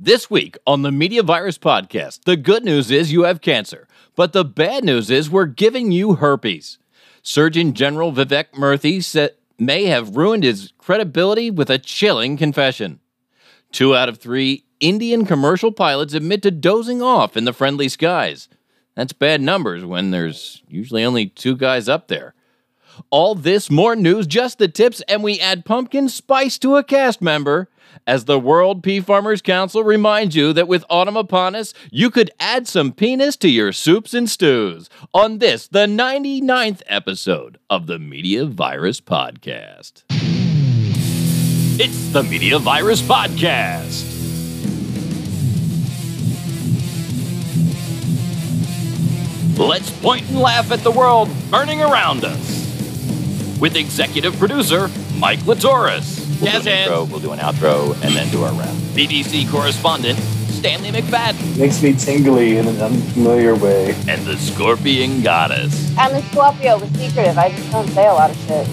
This week on the Media Virus Podcast, the good news is you have cancer, but the bad news is we're giving you herpes. Surgeon General Vivek Murthy said may have ruined his credibility with a chilling confession. 2 out of 3 Indian commercial pilots admit to dozing off in the friendly skies. That's bad numbers when there's usually only 2 guys up there. All this, more news, just the tips, and we add pumpkin spice to a cast member as the World Pea Farmers Council reminds you that with autumn upon us, you could add some penis to your soups and stews on this, the 99th episode of the Media Virus Podcast. It's the Media Virus Podcast. Let's point and laugh at the world burning around us. With executive producer, Mike Latoris. We'll do an outro, and then do our wrap. BBC correspondent, Stanley McFadden. Makes me tingly in an unfamiliar way. And the Scorpion Goddess. I'm a Scorpio, but secretive. I just don't say a lot of shit.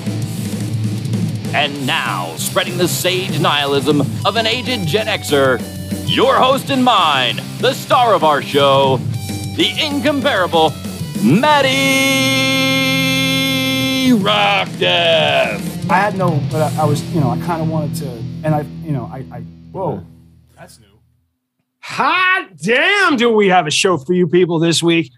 And now, spreading the sage nihilism of an aged Gen Xer, your host and mine, the star of our show, the incomparable Maddie Rock Death. I had no, but I was, I kind of wanted to, and I whoa, that's new. Hot damn, do we have a show for you people this week.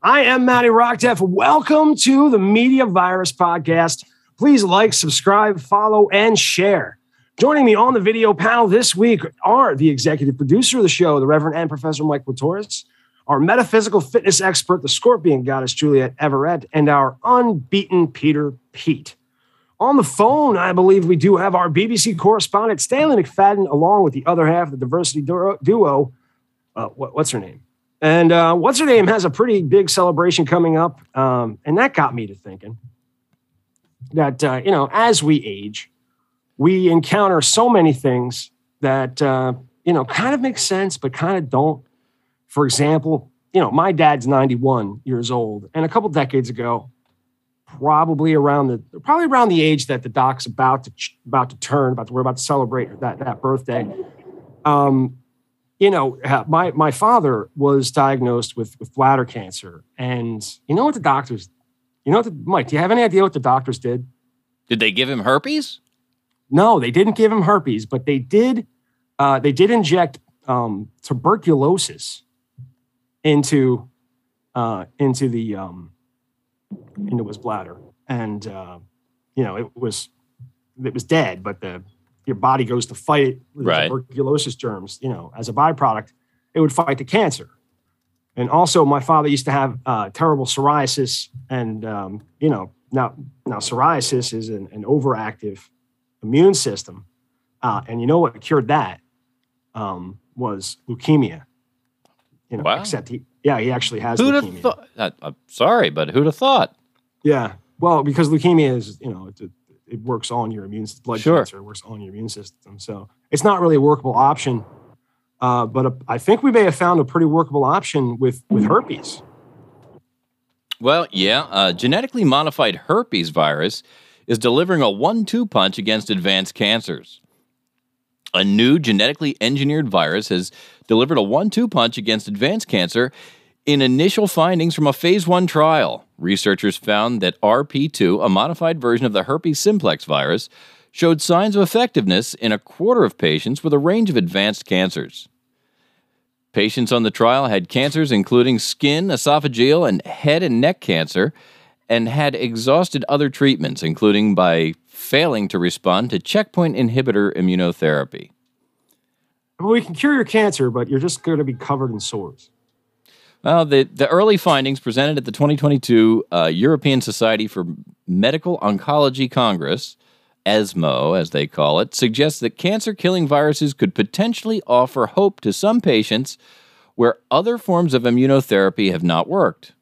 I am Matty Rock Death. Welcome to the Media Virus Podcast. Please like, subscribe, follow, and share. Joining me on the video panel this week are the executive producer of the show, the Reverend and Professor Mike Latoris, our metaphysical fitness expert, the Scorpion Goddess, Juliet Everett, and our unbeaten Peter Pete. On the phone, I believe we do have our BBC correspondent, Stanley McFadden, along with the other half of the diversity duo. What's her name? And what's her name has a pretty big celebration coming up. And that got me to thinking that, as we age, we encounter so many things that, kind of make sense, but kind of don't. For example, my dad's 91 years old, and a couple decades ago, probably around the age that the doc's we're about to celebrate that birthday. My father was diagnosed with bladder cancer, and Mike, do you have any idea what the doctors did? Did they give him herpes? No, they didn't give him herpes, but they did. They did inject tuberculosis into his bladder, and it was dead, but your body goes to fight the tuberculosis germs. As a byproduct, it would fight the cancer. And also, my father used to have terrible psoriasis, and now psoriasis is an overactive immune system, and what cured that was leukemia. Wow. Except he actually has leukemia. I'm sorry, but who'd have thought? Yeah. Well, because leukemia is, it works on your immune system. Blood cancer, it works on your immune system. So it's not really a workable option. But I think we may have found a pretty workable option with herpes. Well, yeah. Genetically modified herpes virus is delivering a 1-2 punch against advanced cancers. A new genetically engineered virus has delivered a 1-2 punch against advanced cancer in initial findings from a phase 1 trial. Researchers found that RP2, a modified version of the herpes simplex virus, showed signs of effectiveness in 25% of patients with a range of advanced cancers. Patients on the trial had cancers including skin, esophageal, and head and neck cancer, and had exhausted other treatments, including by failing to respond to checkpoint inhibitor immunotherapy. Well, we can cure your cancer, but you're just going to be covered in sores. Well, the early findings presented at the 2022 European Society for Medical Oncology Congress, ESMO, as they call it, suggests that cancer-killing viruses could potentially offer hope to some patients where other forms of immunotherapy have not worked.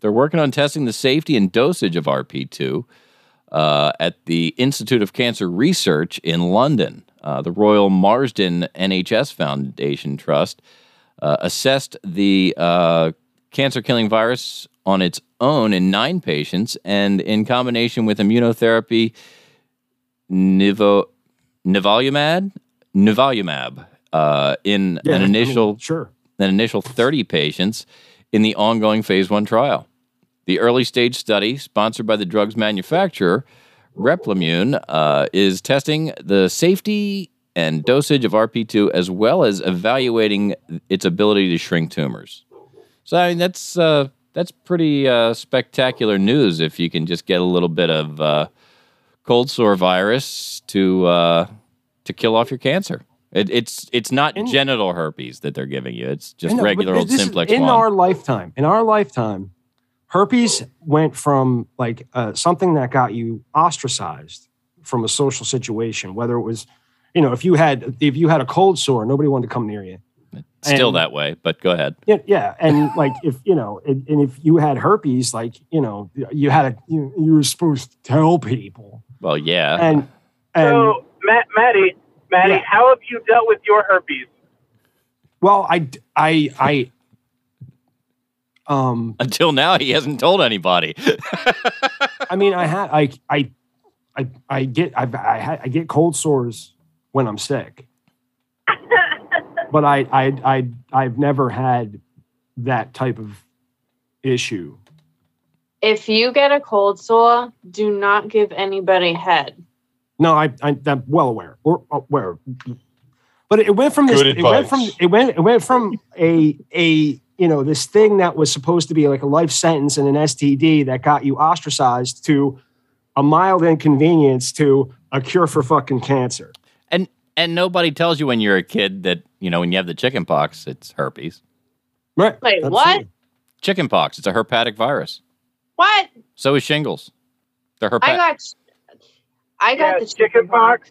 They're working on testing the safety and dosage of RP2 at the Institute of Cancer Research in London. The Royal Marsden NHS Foundation Trust assessed the cancer-killing virus on its own in 9 patients and in combination with immunotherapy nivolumab in an initial 30 patients in the ongoing phase 1 trial. The early stage study, sponsored by the drug's manufacturer, Replimune, is testing the safety and dosage of RP2, as well as evaluating its ability to shrink tumors. So I mean, that's pretty spectacular news if you can just get a little bit of cold sore virus to kill off your cancer. It's not genital herpes that they're giving you. It's just regular old simplex one. In our lifetime, herpes went from like something that got you ostracized from a social situation, whether it was, you know, if you had a cold sore, nobody wanted to come near you. It's still that way, but go ahead. Yeah, and like if you had herpes, like you were supposed to tell people. Well, yeah. And so Maddie, yeah. How have you dealt with your herpes? Well, I until now he hasn't told anybody. I mean, I get cold sores when I'm sick. But I've never had that type of issue. If you get a cold sore, do not give anybody head. No, I'm well aware. But it went from this. It went from a this thing that was supposed to be like a life sentence and an STD that got you ostracized to a mild inconvenience to a cure for fucking cancer. And nobody tells you when you're a kid that, when you have the chicken pox, it's herpes. Right. Wait, what? Chicken pox. It's a herpetic virus. What? So is shingles. They're herpetic. I got the chicken pox.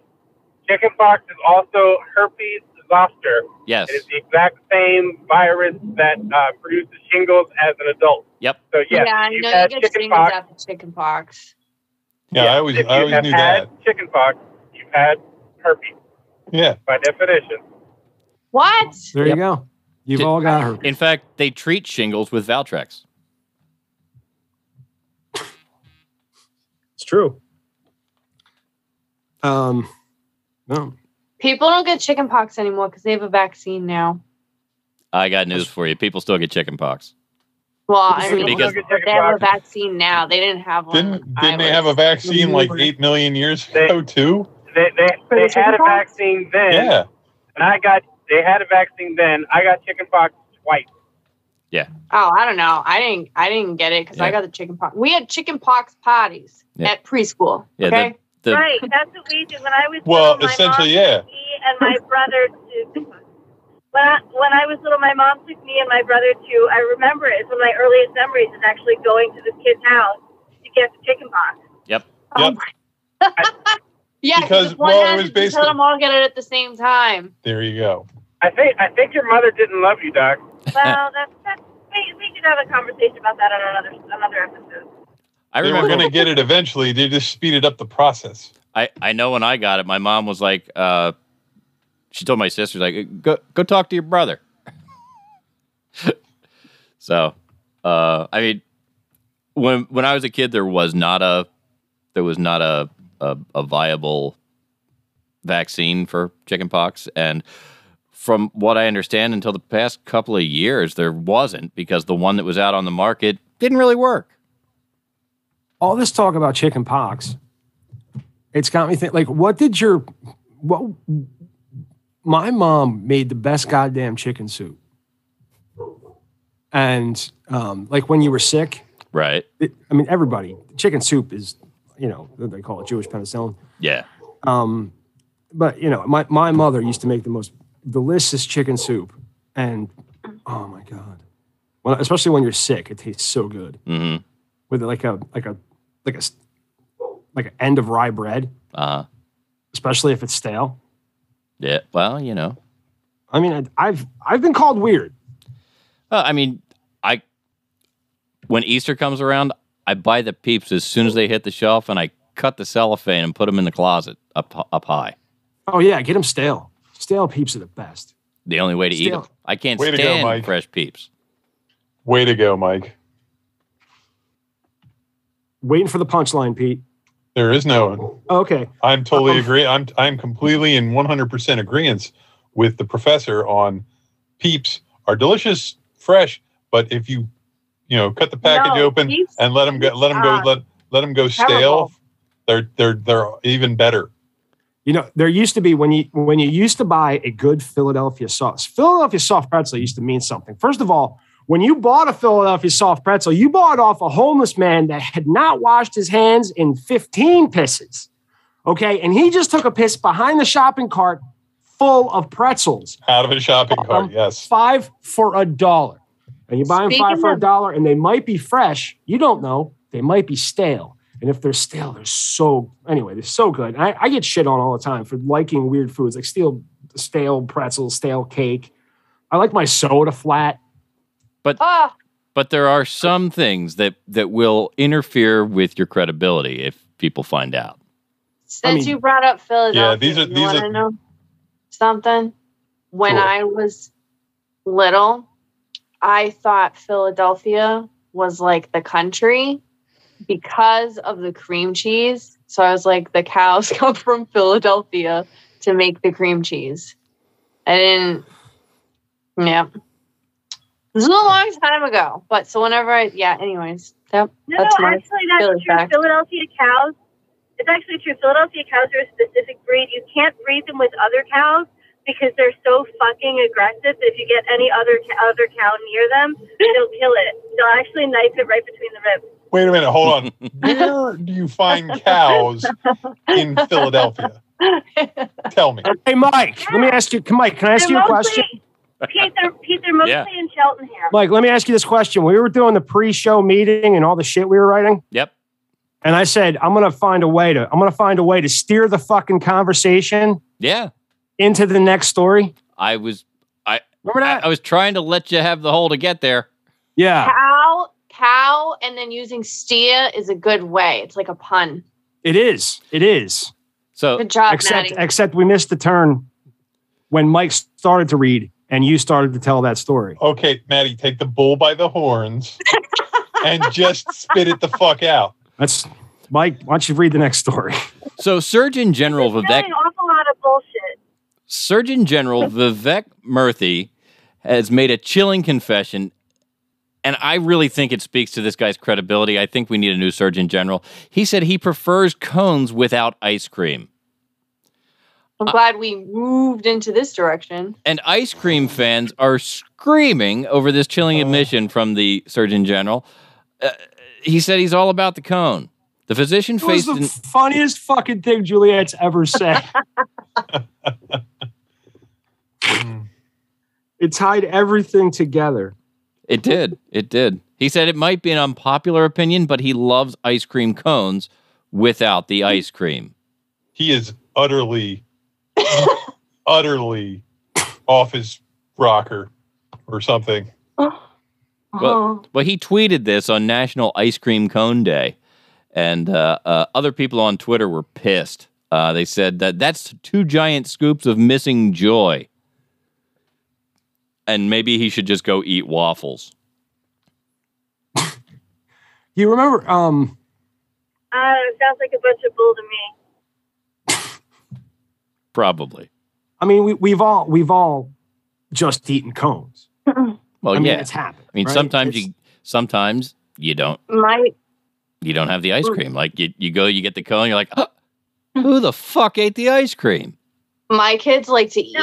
Chicken pox is also herpes zoster. Yes. It is the exact same virus that produces shingles as an adult. Yep. So, yes, yeah, I know you get shingles after chicken pox. Yeah, yes. I always knew that. If you've had chicken pox, you've had herpes. Yeah. By definition. What? There you go. You've all got herpes. In fact, they treat shingles with Valtrex. It's true. No. People don't get chickenpox anymore because they have a vaccine now. I got news for you. People still get chickenpox. Well, I mean, because they have a vaccine now. They didn't have one. Didn't they have a vaccine like 8 million years ago, too? They had a vaccine then, yeah. And they had a vaccine then. I got chickenpox twice. Yeah. Oh, I don't know. I didn't get it because I got the chickenpox. We had chickenpox parties at preschool. Yeah, okay. Right. That's what we did when I was. Well, little, essentially, my mom took me and my brother to. When I was little, my mom took me and my brother to. I remember it. It's one of my earliest memories is actually going to this kid's house to get the chickenpox. Yep. Oh, yep. Yeah, because it was basically let them all get it at the same time. There you go. I think your mother didn't love you, Doc. Well, that's we could have a conversation about that on another episode. They were going to get it eventually. They just speeded up the process. I know when I got it, my mom was like, she told my sister, like, go talk to your brother. So, I mean, when I was a kid, there was not a viable vaccine for chickenpox. And from what I understand, until the past couple of years, there wasn't, because the one that was out on the market didn't really work. All this talk about chickenpox, it's got me thinking, like, my mom made the best goddamn chicken soup. And like when you were sick, right? Everybody, chicken soup is, they call it Jewish penicillin. Yeah. But, my mother used to make the most delicious chicken soup. And, oh, my God. Well, especially when you're sick, it tastes so good. Mm-hmm. With like an end of rye bread. Uh-huh. Especially if it's stale. Yeah, well, I mean, I've been called weird. When Easter comes around, I buy the Peeps as soon as they hit the shelf, and I cut the cellophane and put them in the closet up high. Oh, yeah. Get them stale. Stale Peeps are the best. The only way to eat them. I can't stand fresh Peeps. Way to go, Mike. Waiting for the punchline, Pete. There is no one. Oh, okay. I'm totally agree. I'm completely and 100% agreeance with the professor on Peeps are delicious, fresh, but if you cut the package open Peeps, and let them go stale, they're even better. You know, there used to be when you used to buy a good Philadelphia sauce. Philadelphia soft pretzel used to mean something. First of all, when you bought a Philadelphia soft pretzel, you bought off a homeless man that had not washed his hands in 15 pisses. Okay, and he just took a piss behind the shopping cart full of pretzels. Out of a shopping cart, yes. $5 for $1. And you buy them $5 for $1, and they might be fresh. You don't know. They might be stale. And if they're stale, they're so good. I get shit on all the time for liking weird foods, like stale pretzels, stale cake. I like my soda flat. But there are some things that will interfere with your credibility if people find out. Since you brought up Philadelphia, you want to know something? When I was little, I thought Philadelphia was like the country because of the cream cheese. So I was like, the cows come from Philadelphia to make the cream cheese. I didn't. Yeah. This was a long time ago. But so whenever anyways. That's true. Philadelphia cows. It's actually true. Philadelphia cows are a specific breed. You can't breed them with other cows because they're so fucking aggressive. If you get any other cow near them, they'll kill it. They'll actually knife it right between the ribs. Wait a minute. Hold on. Where do you find cows in Philadelphia? Tell me. Hey, Mike, let me ask you. Mike, can I ask you a question? Pete, they're mostly in Cheltenham. Mike, let me ask you this question. We were doing the pre-show meeting and all the shit we were writing. Yep. And I said, I'm going to find a way to steer the fucking conversation. Yeah. Into the next story. Remember that? I was trying to let you have the whole to get there. Yeah. Cow, and then using steer is a good way. It's like a pun. It is. So good job, except we missed the turn when Mike started to read and you started to tell that story. Okay, Maddie, take the bull by the horns and just spit it the fuck out. That's Mike. Why don't you read the next story? So, Surgeon General Vivek. An awful lot of bullshit. Surgeon General Vivek Murthy has made a chilling confession, and I really think it speaks to this guy's credibility. I think we need a new Surgeon General. He said he prefers cones without ice cream. I'm glad we moved into this direction. And ice cream fans are screaming over this chilling admission from the Surgeon General. He said he's all about the cone. The physician faced... It was the funniest fucking thing Juliet's ever said. It tied everything together. It did. He said it might be an unpopular opinion, but he loves ice cream cones without the ice cream. He is utterly off his rocker or something. Well, he tweeted this on National Ice Cream Cone Day, and other people on Twitter were pissed. They said that's two giant scoops of missing joy, and maybe he should just go eat waffles. You remember? It sounds like a bunch of bull to me. Probably. I mean, we've all just eaten cones. Well, I mean, it's happened. I mean, right? sometimes you don't. You don't have the ice cream. Like you go, you get the cone. You're like, oh, who the fuck ate the ice cream? My kids like to eat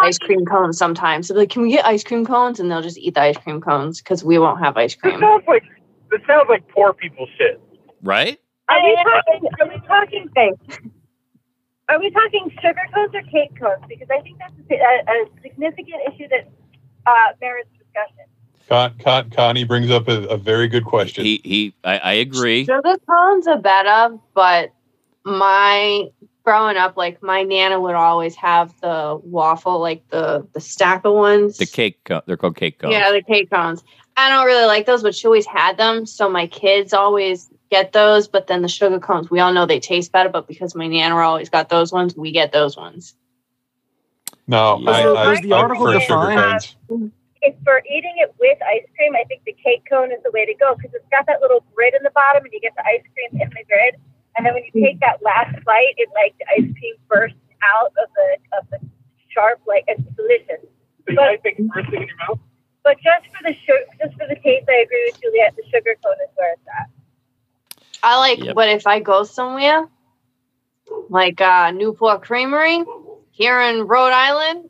ice cream cones sometimes. So they're like, can we get ice cream cones? And they'll just eat the ice cream cones because we won't have ice cream. This sounds like poor people shit, right? Are we talking things? Are we talking sugar cones or cake cones? Because I think that's a significant issue that merits. Connie brings up a very good question. I agree. So the cones are better, but growing up, like my Nana would always have the waffle, like the stack of ones. The cake cones. They're called cake cones. Yeah, the cake cones. I don't really like those, but she always had them. So my kids always get those, but then the sugar cones, we all know they taste better, but because my Nana always got those ones, we get those ones. No, the article defines. If we're eating it with ice cream, I think the cake cone is the way to go because it's got that little grid in the bottom and you get the ice cream in the grid. And then when you take that last bite, it the ice cream bursts out of the sharp, like it's delicious. So you might think it's bursting in your mouth? But just for the taste, I agree with Juliet. The sugar cone is where it's at. I like. Yep. But if I go somewhere like Newport Creamery here in Rhode Island,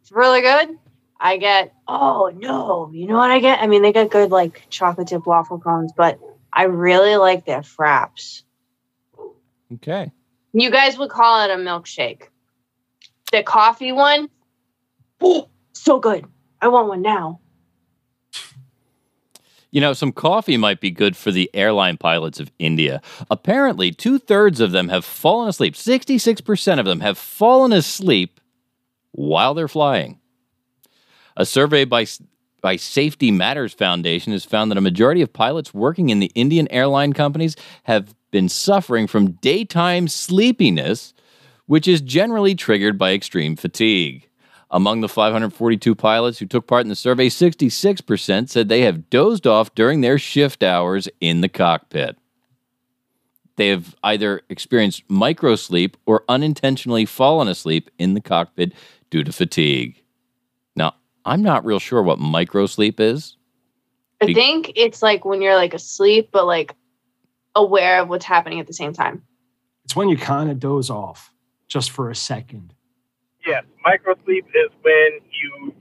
it's really good. I get you know what I get? I mean, they got good like chocolate dip waffle cones, but I really like their fraps. Okay. You guys would call it a milkshake. The coffee one, so good. I want one now. You know, some coffee might be good for the airline pilots of India. Apparently, 2/3 of them have fallen asleep. 66% of them have fallen asleep while they're flying. A survey by Safety Matters Foundation has found that a majority of pilots working in the Indian airline companies have been suffering from daytime sleepiness, which is generally triggered by extreme fatigue. Among the 542 pilots who took part in the survey, 66% said they have dozed off during their shift hours in the cockpit. They have either experienced microsleep or unintentionally fallen asleep in the cockpit due to fatigue. Now, I'm not real sure what microsleep is. I think it's like when you're like asleep, but like aware of what's happening at the same time. It's when you kind of doze off just for a second. Yes, microsleep is when you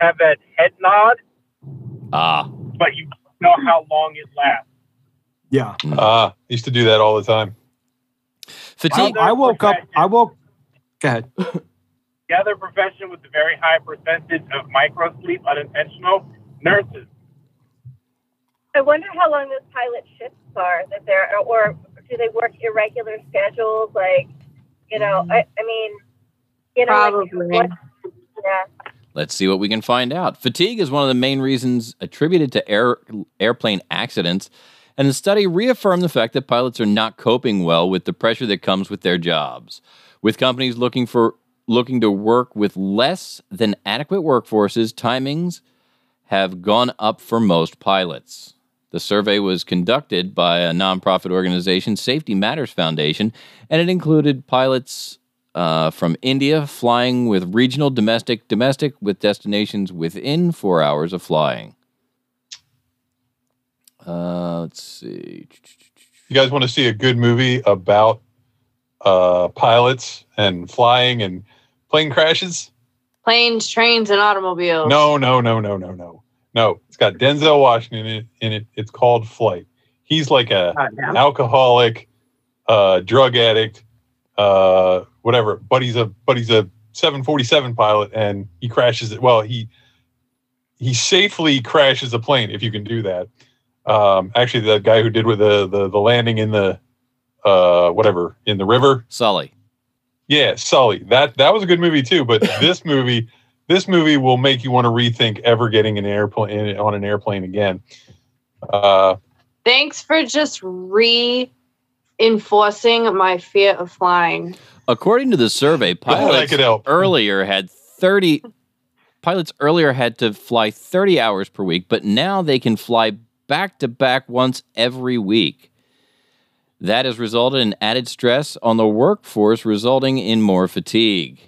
have that head nod, but you don't know how long it lasts. Yeah, used to do that all the time. Fatigue. I woke up. Go ahead. The other profession with a very high percentage of microsleep, unintentional, nurses. I wonder how long those pilot shifts are that they're, or do they work irregular schedules? Like, you know, I mean. You know, probably. Like, yeah. Let's see what we can find out. Fatigue is one of the main reasons attributed to airplane accidents, and the study reaffirmed the fact that pilots are not coping well with the pressure that comes with their jobs. With companies looking to work with less than adequate workforces, timings have gone up for most pilots. The survey was conducted by a nonprofit organization, Safety Matters Foundation, and it included pilots from India, flying with regional, domestic, with destinations within 4 hours of flying. Let's see. You guys want to see a good movie about pilots and flying and plane crashes? Planes, Trains, and Automobiles. No. It's got Denzel Washington in it. It's called Flight. He's like an alcoholic, drug addict, whatever, but he's a 747 pilot, and he crashes it. Well, he safely crashes a plane, if you can do that. Actually, the guy who did with the landing in the in the river, Sully. Yeah, Sully. That was a good movie too. But this movie will make you want to rethink ever getting on an airplane again. Thanks for just enforcing my fear of flying. According to the survey, pilots earlier had to fly 30 hours per week, but now they can fly back-to-back once every week. That has resulted in added stress on the workforce, resulting in more fatigue.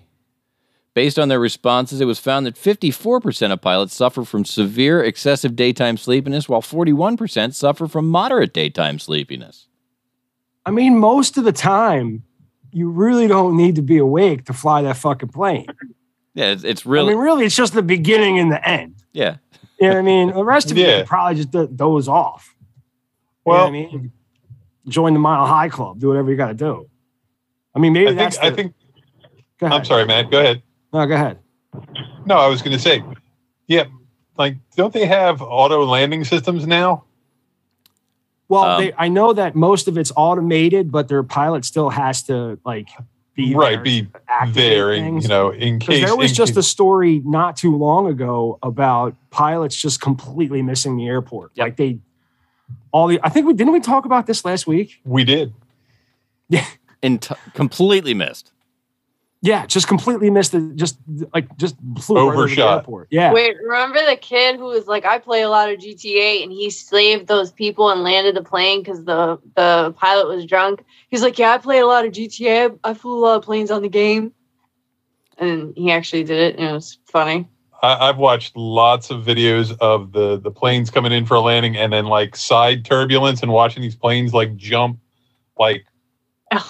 Based on their responses, it was found that 54% of pilots suffer from severe excessive daytime sleepiness, while 41% suffer from moderate daytime sleepiness. I mean, most of the time, you really don't need to be awake to fly that fucking plane. Yeah, it's really... I mean, really, it's just the beginning and the end. Yeah. You know what I mean? The rest of it probably just doze off. Well, you know what I mean? Join the Mile High Club. Do whatever you got to do. I mean, maybe that's... I'm sorry, man. Go ahead. No, go ahead. No, I was going to say, don't they have auto landing systems now? Well, I know that most of it's automated, but their pilot still has to be there, and, you know, in case. There was just a story not too long ago about pilots just completely missing the airport. Yep. Like didn't we talk about this last week? We did. Yeah, and completely missed. Yeah, just completely missed it. Just flew overshot. Right over the airport. Yeah. Wait, remember the kid who was like, I play a lot of GTA, and he slaved those people and landed the plane because the pilot was drunk. He's like, yeah, I play a lot of GTA. I flew a lot of planes on the game. and he actually did it, and it was funny. I've watched lots of videos of the planes coming in for a landing and then like side turbulence and watching these planes like jump like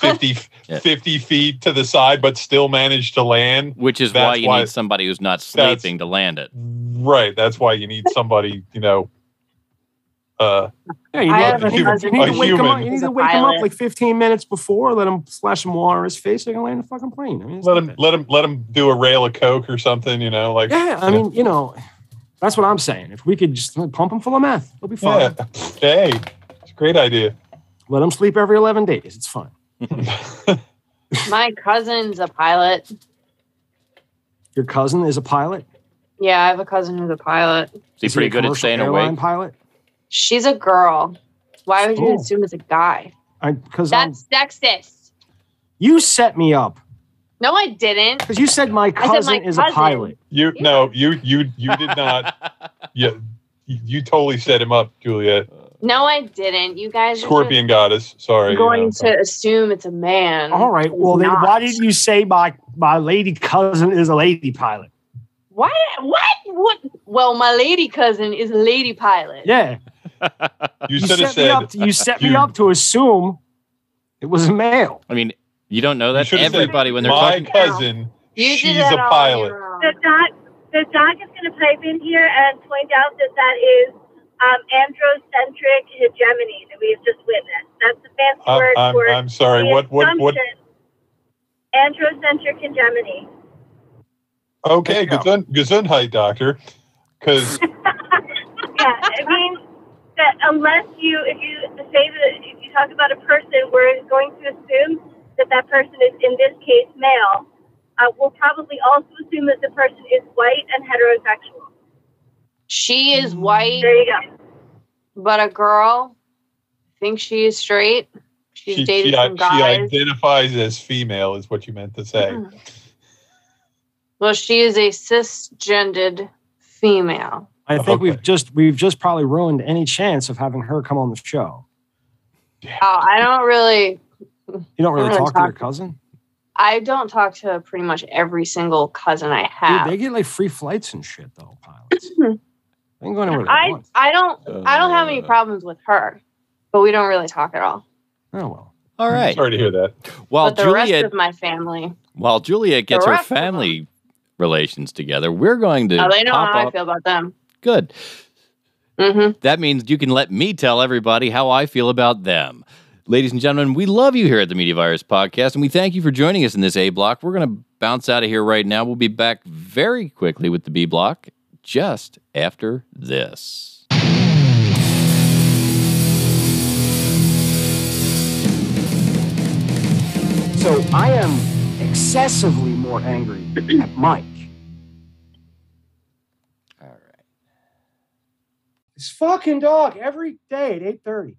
50 feet to the side but still manage to land. Which is why you need somebody who's not sleeping to land it. Right. That's why you need somebody, you know, you need to wake him up like 15 minutes before, let him splash some water on his face so he can land the fucking plane. I mean, let him do a rail of coke or something, you know, like I mean, that's what I'm saying. If we could just pump him full of meth, it'll be fine. Yeah. Hey, it's a great idea. Let him sleep every 11 days. It's fine. My cousin's a pilot. Your cousin is a pilot? Yeah, I have a cousin who's a pilot. Is he pretty good at staying awake? Pilot? She's a girl. Why would you assume it's a guy? That's sexist. You set me up. No, I didn't. Because you said my cousin is a pilot. No, you did not. you totally set him up, Juliet. No, I didn't. You guys Scorpion goddess. Sorry. I'm going to assume it's a man. All right. Well, then why did you say my lady cousin is a lady pilot? What? Well, my lady cousin is a lady pilot. Yeah. You set me up to assume it was a male. I mean, you don't know that. Everybody, when they're talking, my cousin, she's a pilot. The doc is going to pipe in here and point out that is androcentric hegemony that we have just witnessed. That's the fancy word for. I'm sorry. What? Androcentric hegemony. Okay, Gesundheit, doctor. Because I mean that if you talk about a person, we're going to assume that person is, in this case, male. We'll probably also assume that the person is white and heterosexual. She is white. There you go. But a girl, I think she is straight. She's dated some guys. She identifies as female, is what you meant to say. Mm-hmm. Well, she is a cisgendered female. I think we've just probably ruined any chance of having her come on the show. Yeah. Oh, I don't really. You don't really talk to your cousin? I don't talk to pretty much every single cousin I have. Dude, they get like free flights and shit, though. Pilots. They can go anywhere they want. I don't have any problems with her, but we don't really talk at all. Oh well. All right. I'm sorry to hear that. While Julia gets her family relations together, we're going to. Oh, they know how I feel about them. Good. Mm-hmm. That means you can let me tell everybody how I feel about them. Ladies and gentlemen, we love you here at the Media Virus Podcast, and we thank you for joining us in this A block. We're going to bounce out of here right now. We'll be back very quickly with the B block just after this. So I am excessively more angry at Mike. All right. This fucking dog every day at 8:30.